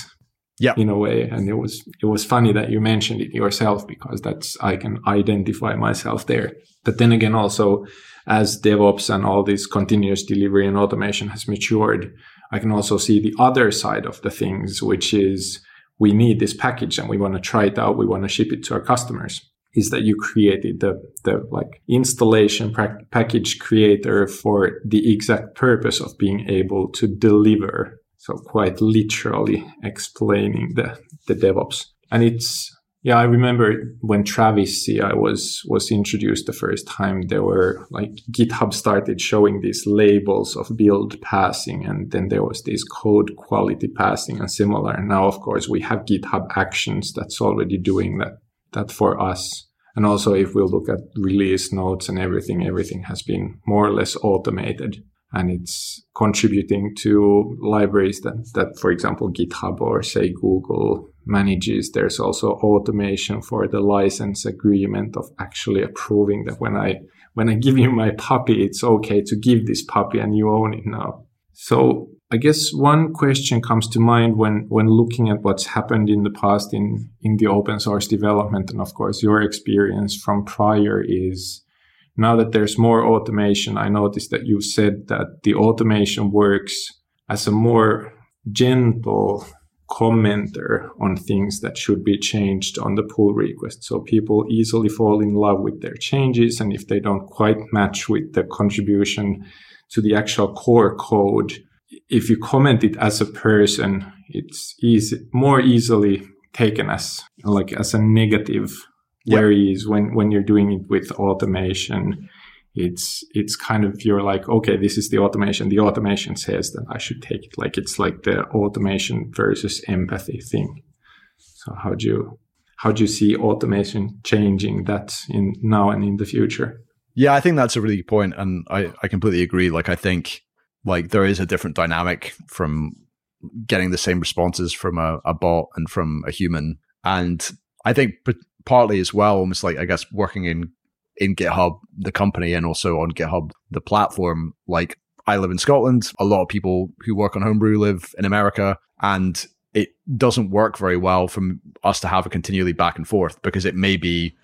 yep. in a way. And it was it was funny that you mentioned it yourself, because that's I can identify myself there. But then again, also as DevOps and all this continuous delivery and automation has matured, I can also see the other side of the things, which is we need this package and we want to try it out. We want to ship it to our customers. Is that you created the the like installation pra- package creator for the exact purpose of being able to deliver. So quite literally explaining the the DevOps. And it's yeah, I remember when Travis C I was was introduced the first time, there were like GitHub started showing these labels of build passing, and then there was this code quality passing and similar. And now, of course, we have GitHub Actions that's already doing that that for us. And also, if we look at release notes and everything, everything has been more or less automated. And it's contributing to libraries that, that, for example, GitHub or, say, Google manages. There's also automation for the license agreement of actually approving that when I when I give you my puppy, it's okay to give this puppy and you own it now. So I guess one question comes to mind when, when looking at what's happened in the past in, in the open source development. And, of course, your experience from prior is... Now that there's more automation, I noticed that you said that the automation works as a more gentle commenter on things that should be changed on the pull request. So people easily fall in love with their changes. And if they don't quite match with the contribution to the actual core code, if you comment it as a person, it's easy, more easily taken as like as a negative. Yep. Whereas when, when you're doing it with automation, it's it's kind of you're like, okay, this is the automation. The automation says that I should take it. Like it's like the automation versus empathy thing. So how do you how do you see automation changing that in now and in the future? Yeah, I think that's a really good point, and I, I completely agree. Like I think like there is a different dynamic from getting the same responses from a, a bot and from a human. And I think partly as well, almost like, I guess, working in, in GitHub, the company, and also on GitHub, the platform. Like, I live in Scotland. A lot of people who work on Homebrew live in America. And it doesn't work very well for us to have a continually back and forth, because it may be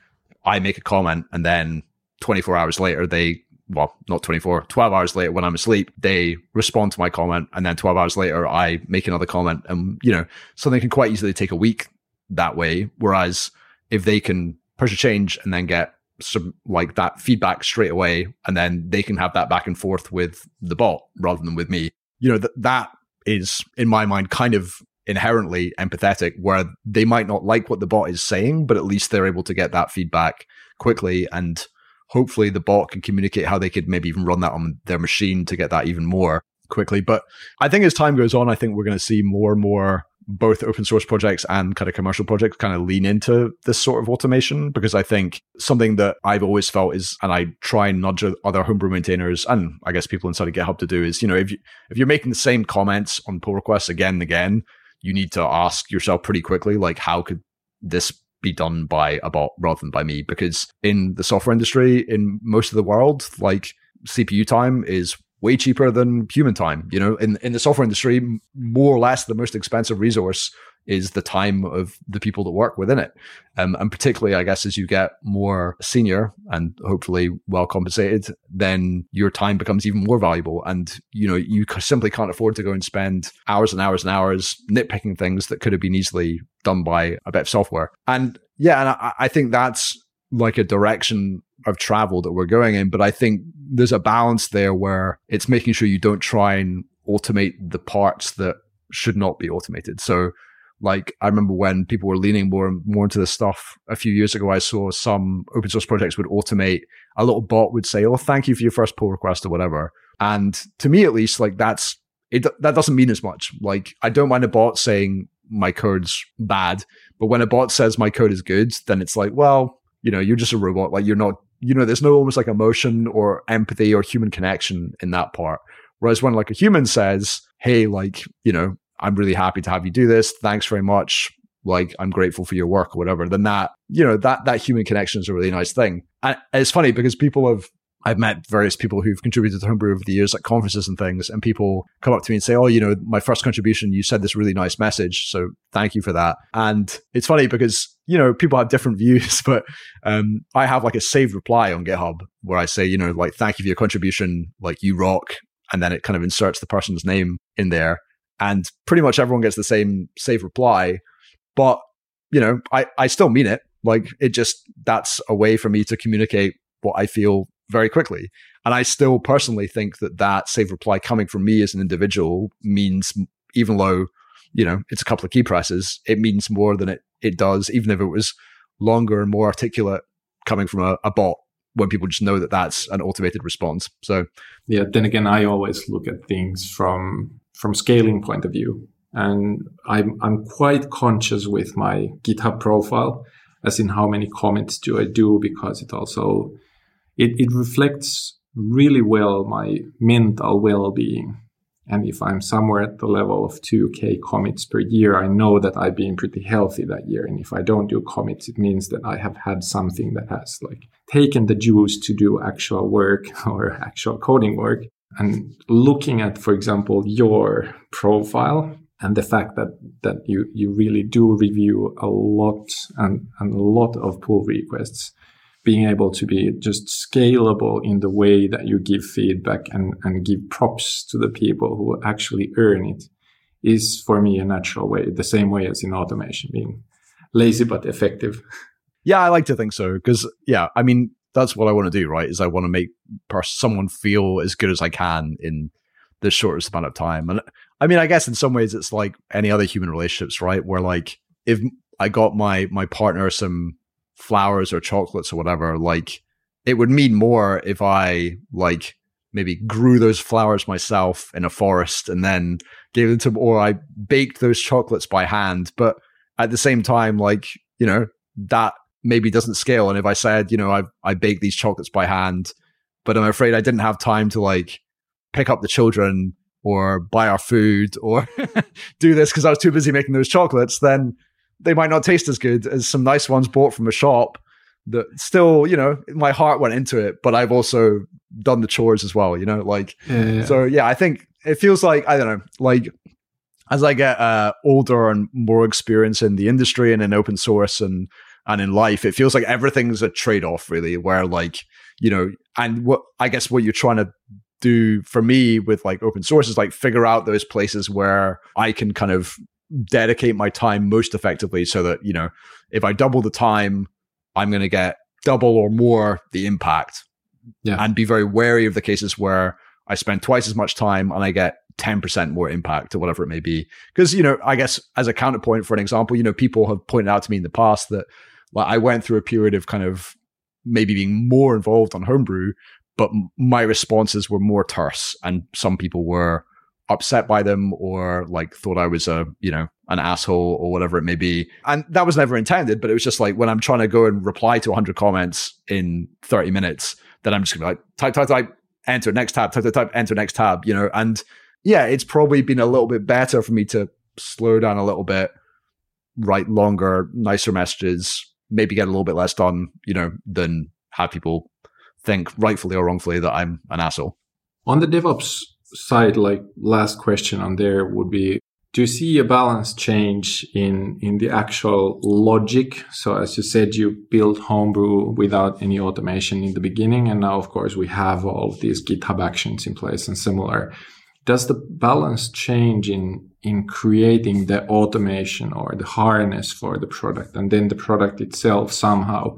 I make a comment and then twenty-four hours later, they, well, not twenty-four, twelve hours later when I'm asleep, they respond to my comment. And then twelve hours later, I make another comment. And, you know, something can quite easily take a week that way. Whereas if they can push a change and then get some like that feedback straight away, and then they can have that back and forth with the bot rather than with me, you know, th- that is in my mind kind of inherently empathetic, where they might not like what the bot is saying, but at least they're able to get that feedback quickly. And hopefully the bot can communicate how they could maybe even run that on their machine to get that even more quickly. But I think as time goes on, I think we're going to see more and more both open source projects and kind of commercial projects kind of lean into this sort of automation, because I think something that I've always felt is, and I try and nudge other homebrew maintainers and I guess people inside of GitHub to do is, you know, if, you, if you're making the same comments on pull requests again and again, you need to ask yourself pretty quickly, like, how could this be done by a bot rather than by me? Because in the software industry, in most of the world, like C P U time is way cheaper than human time. You know, in, in the software industry, more or less the most expensive resource is the time of the people that work within it. Um, and particularly, I guess, as you get more senior and hopefully well compensated, then your time becomes even more valuable. And, you know, you simply can't afford to go and spend hours and hours and hours nitpicking things that could have been easily done by a bit of software. And yeah, and I, I think that's like a direction of travel that we're going in. But I think there's a balance there where it's making sure you don't try and automate the parts that should not be automated. So like, I remember when people were leaning more and more into this stuff a few years ago, I saw some open source projects would automate. A little bot would say, oh, thank you for your first pull request or whatever. And to me, at least, like that's, it, that doesn't mean as much. Like, I don't mind a bot saying my code's bad, but when a bot says my code is good, then it's like, well, you know, you're just a robot. Like, you're not, you know, there's no almost like emotion or empathy or human connection in that part. Whereas when like a human says, hey, like, you know, I'm really happy to have you do this. Thanks very much. Like, I'm grateful for your work or whatever. Then that, you know, that, that human connection is a really nice thing. And it's funny because people have, I've met various people who've contributed to Homebrew over the years at conferences and things, and people come up to me and say, oh, you know, my first contribution, you said this really nice message, so thank you for that. And it's funny because, you know, people have different views, but um, I have like a saved reply on GitHub where I say, you know, like, thank you for your contribution, like, you rock. And then it kind of inserts the person's name in there. And pretty much everyone gets the same saved reply. But, you know, I, I still mean it. Like, it just, that's a way for me to communicate what I feel very quickly. And I still personally think that that saved reply coming from me as an individual means, even though, you know, it's a couple of key presses, it means more than it, it does, even if it was longer and more articulate coming from a, a bot, when people just know that that's an automated response. So, yeah, then again, I always look at things from from scaling point of view. And I'm I'm quite conscious with my GitHub profile, as in how many comments do I do, because it also, it, it reflects really well my mental well-being. And if I'm somewhere at the level of two K commits per year, I know that I've been pretty healthy that year. And if I don't do commits, it means that I have had something that has like taken the juice to do actual work or actual coding work. And looking at, for example, your profile and the fact that that you, you really do review a lot and, and a lot of pull requests, being able to be just scalable in the way that you give feedback and, and give props to the people who actually earn it is, for me, a natural way, the same way as in automation, being lazy but effective. Yeah, I like to think so because, yeah, I mean, that's what I want to do, right, is I want to make pers- someone feel as good as I can in the shortest amount of time. And I mean, I guess in some ways it's like any other human relationships, right, where like if I got my my partner some flowers or chocolates or whatever, like it would mean more if I like maybe grew those flowers myself in a forest and then gave them to, or I baked those chocolates by hand. But at the same time, like, you know, that maybe doesn't scale. And if I said, you know, I I baked these chocolates by hand, but I'm afraid I didn't have time to like pick up the children or buy our food or do this because I was too busy making those chocolates, then they might not taste as good as some nice ones bought from a shop that still, you know, my heart went into it, but I've also done the chores as well, you know, like, yeah, yeah. So yeah, I think it feels like, I don't know, like as I get uh, older and more experience in the industry and in open source and, and in life, it feels like everything's a trade-off really, where like, you know, and what, I guess what you're trying to do for me with like open source is like figure out those places where I can kind of dedicate my time most effectively so that, you know, if I double the time, I'm going to get double or more the impact. Yeah. And be very wary of the cases where I spend twice as much time and I get ten percent more impact or whatever it may be. Because, you know, I guess as a counterpoint for an example, you know, people have pointed out to me in the past that like I went through a period of kind of maybe being more involved on Homebrew, but m- my responses were more terse and some people were upset by them or like thought I was a, you know, an asshole or whatever it may be. And that was never intended, but it was just like when I'm trying to go and reply to one hundred comments in thirty minutes, then I'm just gonna be like, type, type, type, enter, next tab, type, type, type, enter, next tab, you know? And yeah, it's probably been a little bit better for me to slow down a little bit, write longer, nicer messages, maybe get a little bit less done, you know, than have people think rightfully or wrongfully that I'm an asshole. On the DevOps side, like last question on there would be, do you see a balance change in in the actual logic? So as you said, you built Homebrew without any automation in the beginning, and now of course we have all of these GitHub Actions in place and similar. Does the balance change in in creating the automation or the harness for the product and then the product itself somehow?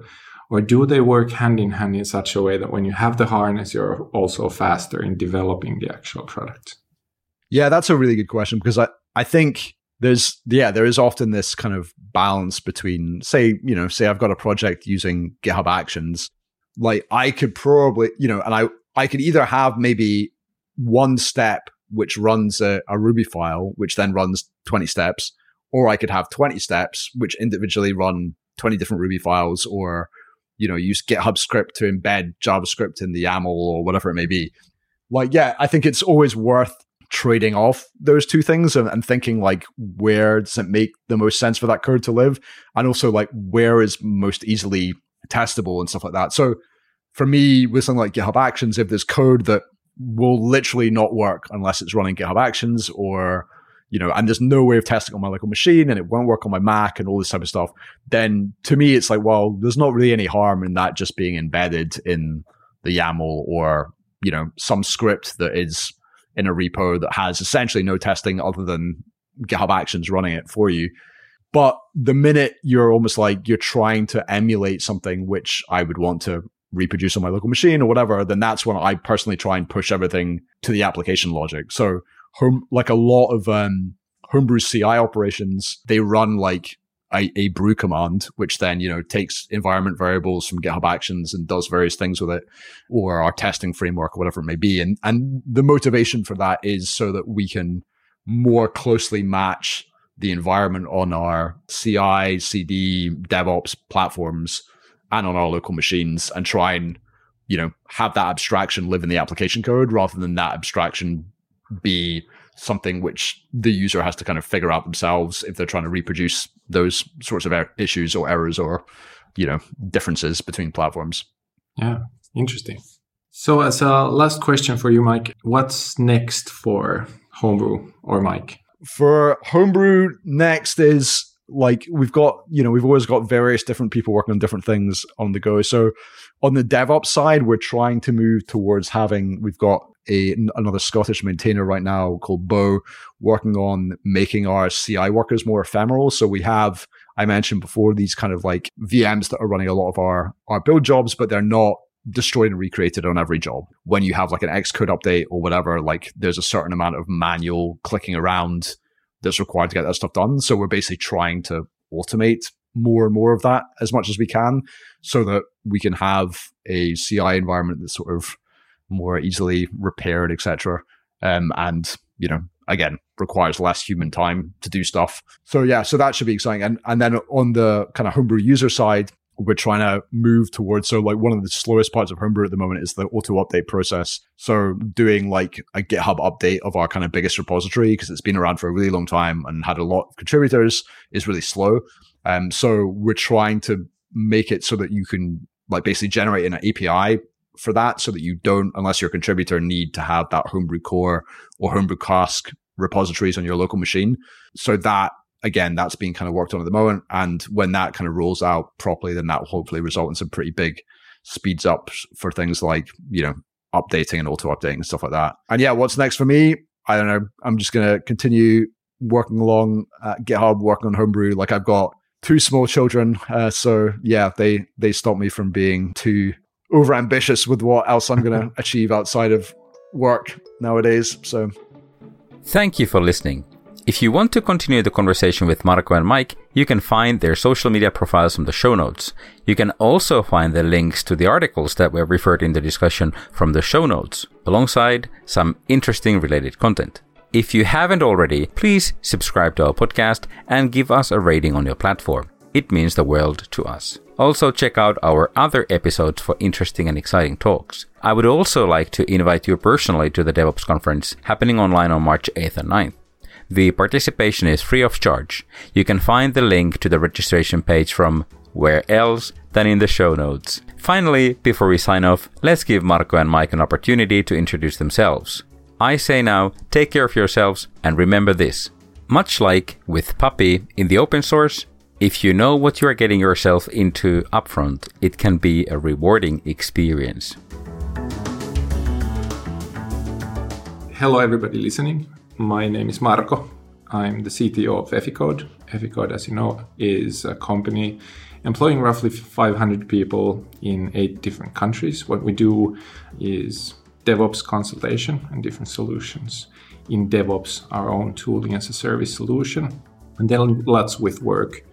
Or do they work hand in hand in such a way that when you have the harness, you're also faster in developing the actual product? Yeah, that's a really good question because I, I think there's, yeah, there is often this kind of balance between, say, you know, say I've got a project using GitHub Actions, like I could probably, you know, and I, I could either have maybe one step which runs a, a Ruby file, which then runs twenty steps, or I could have twenty steps, which individually run twenty different Ruby files, or you know, use GitHub script to embed JavaScript in the YAML or whatever it may be. Like, yeah, I think it's always worth trading off those two things and, and thinking like, where does it make the most sense for that code to live? And also like, where is most easily testable and stuff like that. So for me, with something like GitHub Actions, if there's code that will literally not work unless it's running GitHub Actions, or, you know, and there's no way of testing on my local machine and it won't work on my Mac and all this type of stuff, then to me, it's like, well, there's not really any harm in that just being embedded in the YAML or, you know, some script that is in a repo that has essentially no testing other than GitHub Actions running it for you. But the minute you're almost like you're trying to emulate something which I would want to reproduce on my local machine or whatever, then that's when I personally try and push everything to the application logic. So Home, like a lot of um, Homebrew C I operations, they run like a, a brew command, which then, you know, takes environment variables from GitHub Actions and does various things with it, or our testing framework or whatever it may be. And and the motivation for that is so that we can more closely match the environment on our C I, C D, DevOps platforms and on our local machines, and try and, you know, have that abstraction live in the application code rather than that abstraction be something which the user has to kind of figure out themselves if they're trying to reproduce those sorts of er- issues or errors or, you know, differences between platforms. Yeah, interesting. So as a last question for you, Mike, what's next for Homebrew or Mike? For Homebrew, next is like we've got, you know, we've always got various different people working on different things on the go. So on the DevOps side, we're trying to move towards having, we've got a, another Scottish maintainer right now called Bo working on making our C I workers more ephemeral. So we have, I mentioned before, these kind of like V Ms that are running a lot of our, our build jobs, but they're not destroyed and recreated on every job. When you have like an Xcode update or whatever, like there's a certain amount of manual clicking around that's required to get that stuff done. So we're basically trying to automate more and more of that as much as we can so that we can have a C I environment that's sort of more easily repaired, et cetera. Um, and, you know, again, requires less human time to do stuff. So yeah, so that should be exciting. And and then on the kind of Homebrew user side, we're trying to move towards, so like one of the slowest parts of Homebrew at the moment is the auto update process. So doing like a GitHub update of our kind of biggest repository, because it's been around for a really long time and had a lot of contributors, is really slow. Um, so we're trying to make it so that you can like basically generate an A P I for that, so that you don't, unless you're a contributor, need to have that Homebrew core or Homebrew cask repositories on your local machine. So that, again, that's being kind of worked on at the moment. And when that kind of rolls out properly, then that will hopefully result in some pretty big speeds up for things like, you know, updating and auto updating and stuff like that. And yeah, what's next for me? I don't know. I'm just going to continue working along at GitHub, working on Homebrew. Like I've got two small children. Uh, so yeah, they, they stopped me from being too overambitious with what else I'm going to achieve outside of work nowadays. So thank you for listening. If you want to continue the conversation with Marco and Mike, you can find their social media profiles from the show notes. You can also find the links to the articles that were referred in the discussion from the show notes, alongside some interesting related content. If you haven't already, please subscribe to our podcast and give us a rating on your platform. It means the world to us. Also, check out our other episodes for interesting and exciting talks. I would also like to invite you personally to the DevOps conference happening online on March eighth and ninth. The participation is free of charge. You can find the link to the registration page from where else than in the show notes. Finally, before we sign off, let's give Marco and Mike an opportunity to introduce themselves. I say now, take care of yourselves and remember this. Much like with Puppy in the open source, if you know what you are getting yourself into upfront, it can be a rewarding experience. Hello, everybody listening. My name is Marco. I'm the C T O of Eficode. Eficode, as you know, is a company employing roughly five hundred people in eight different countries. What we do is DevOps consultation and different solutions. In DevOps, our own tooling as a service solution, and then lots with work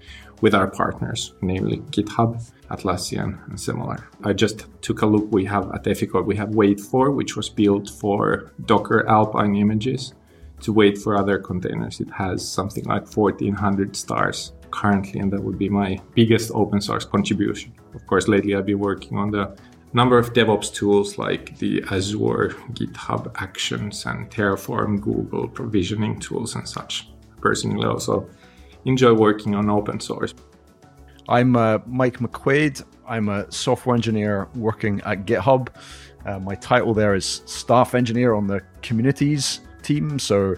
with our partners, namely GitHub, Atlassian, and similar. I just took a look. We have at Eficode, we have Wait four, which was built for Docker Alpine images. To wait for other containers, it has something like fourteen hundred stars currently, and that would be my biggest open source contribution. Of course, lately I've been working on the number of DevOps tools like the Azure, GitHub Actions, and Terraform, Google provisioning tools and such. Personally, I also enjoy working on open source. I'm uh, Mike McQuaid. I'm a software engineer working at GitHub. Uh, my title there is staff engineer on the communities team. So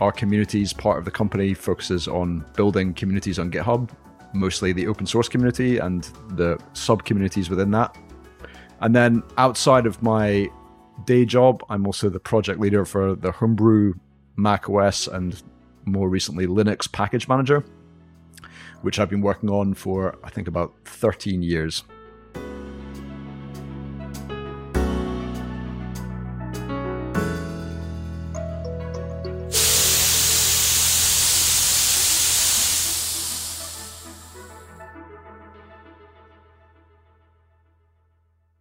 our communities part of the company focuses on building communities on GitHub, mostly the open source community and the sub communities within that. And then outside of my day job, I'm also the project leader for the Homebrew, macOS, and more recently Linux package manager, which I've been working on for, I think, about thirteen years.